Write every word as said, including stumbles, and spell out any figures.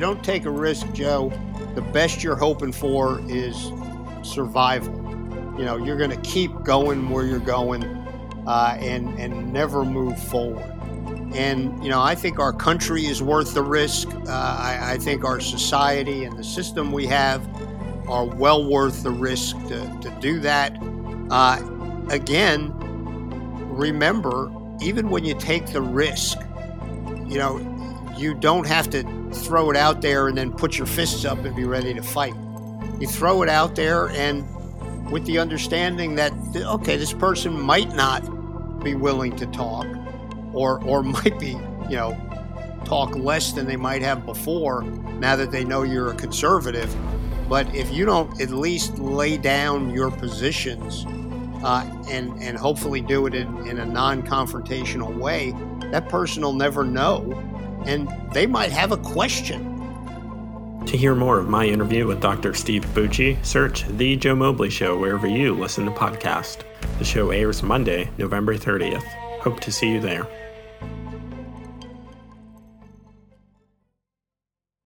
you don't take a risk, Joe, the best you're hoping for is survival. You know, you're going to keep going where you're going uh, and, and never move forward. And, you know, I think our country is worth the risk. Uh, I, I think our society and the system we have are well worth the risk to, to do that. Uh, again, remember, even when you take the risk, you know, you don't have to throw it out there and then put your fists up and be ready to fight. You throw it out there and with the understanding that, okay, this person might not be willing to talk or or might be, you know, talk less than they might have before now that they know you're a conservative. But if you don't at least lay down your positions uh, and, and hopefully do it in, in a non-confrontational way, that person will never know, and they might have a question. To hear more of my interview with Doctor Steve Bucci, search The Joe Mobley Show wherever you listen to podcasts. The show airs Monday, November thirtieth. Hope to see you there.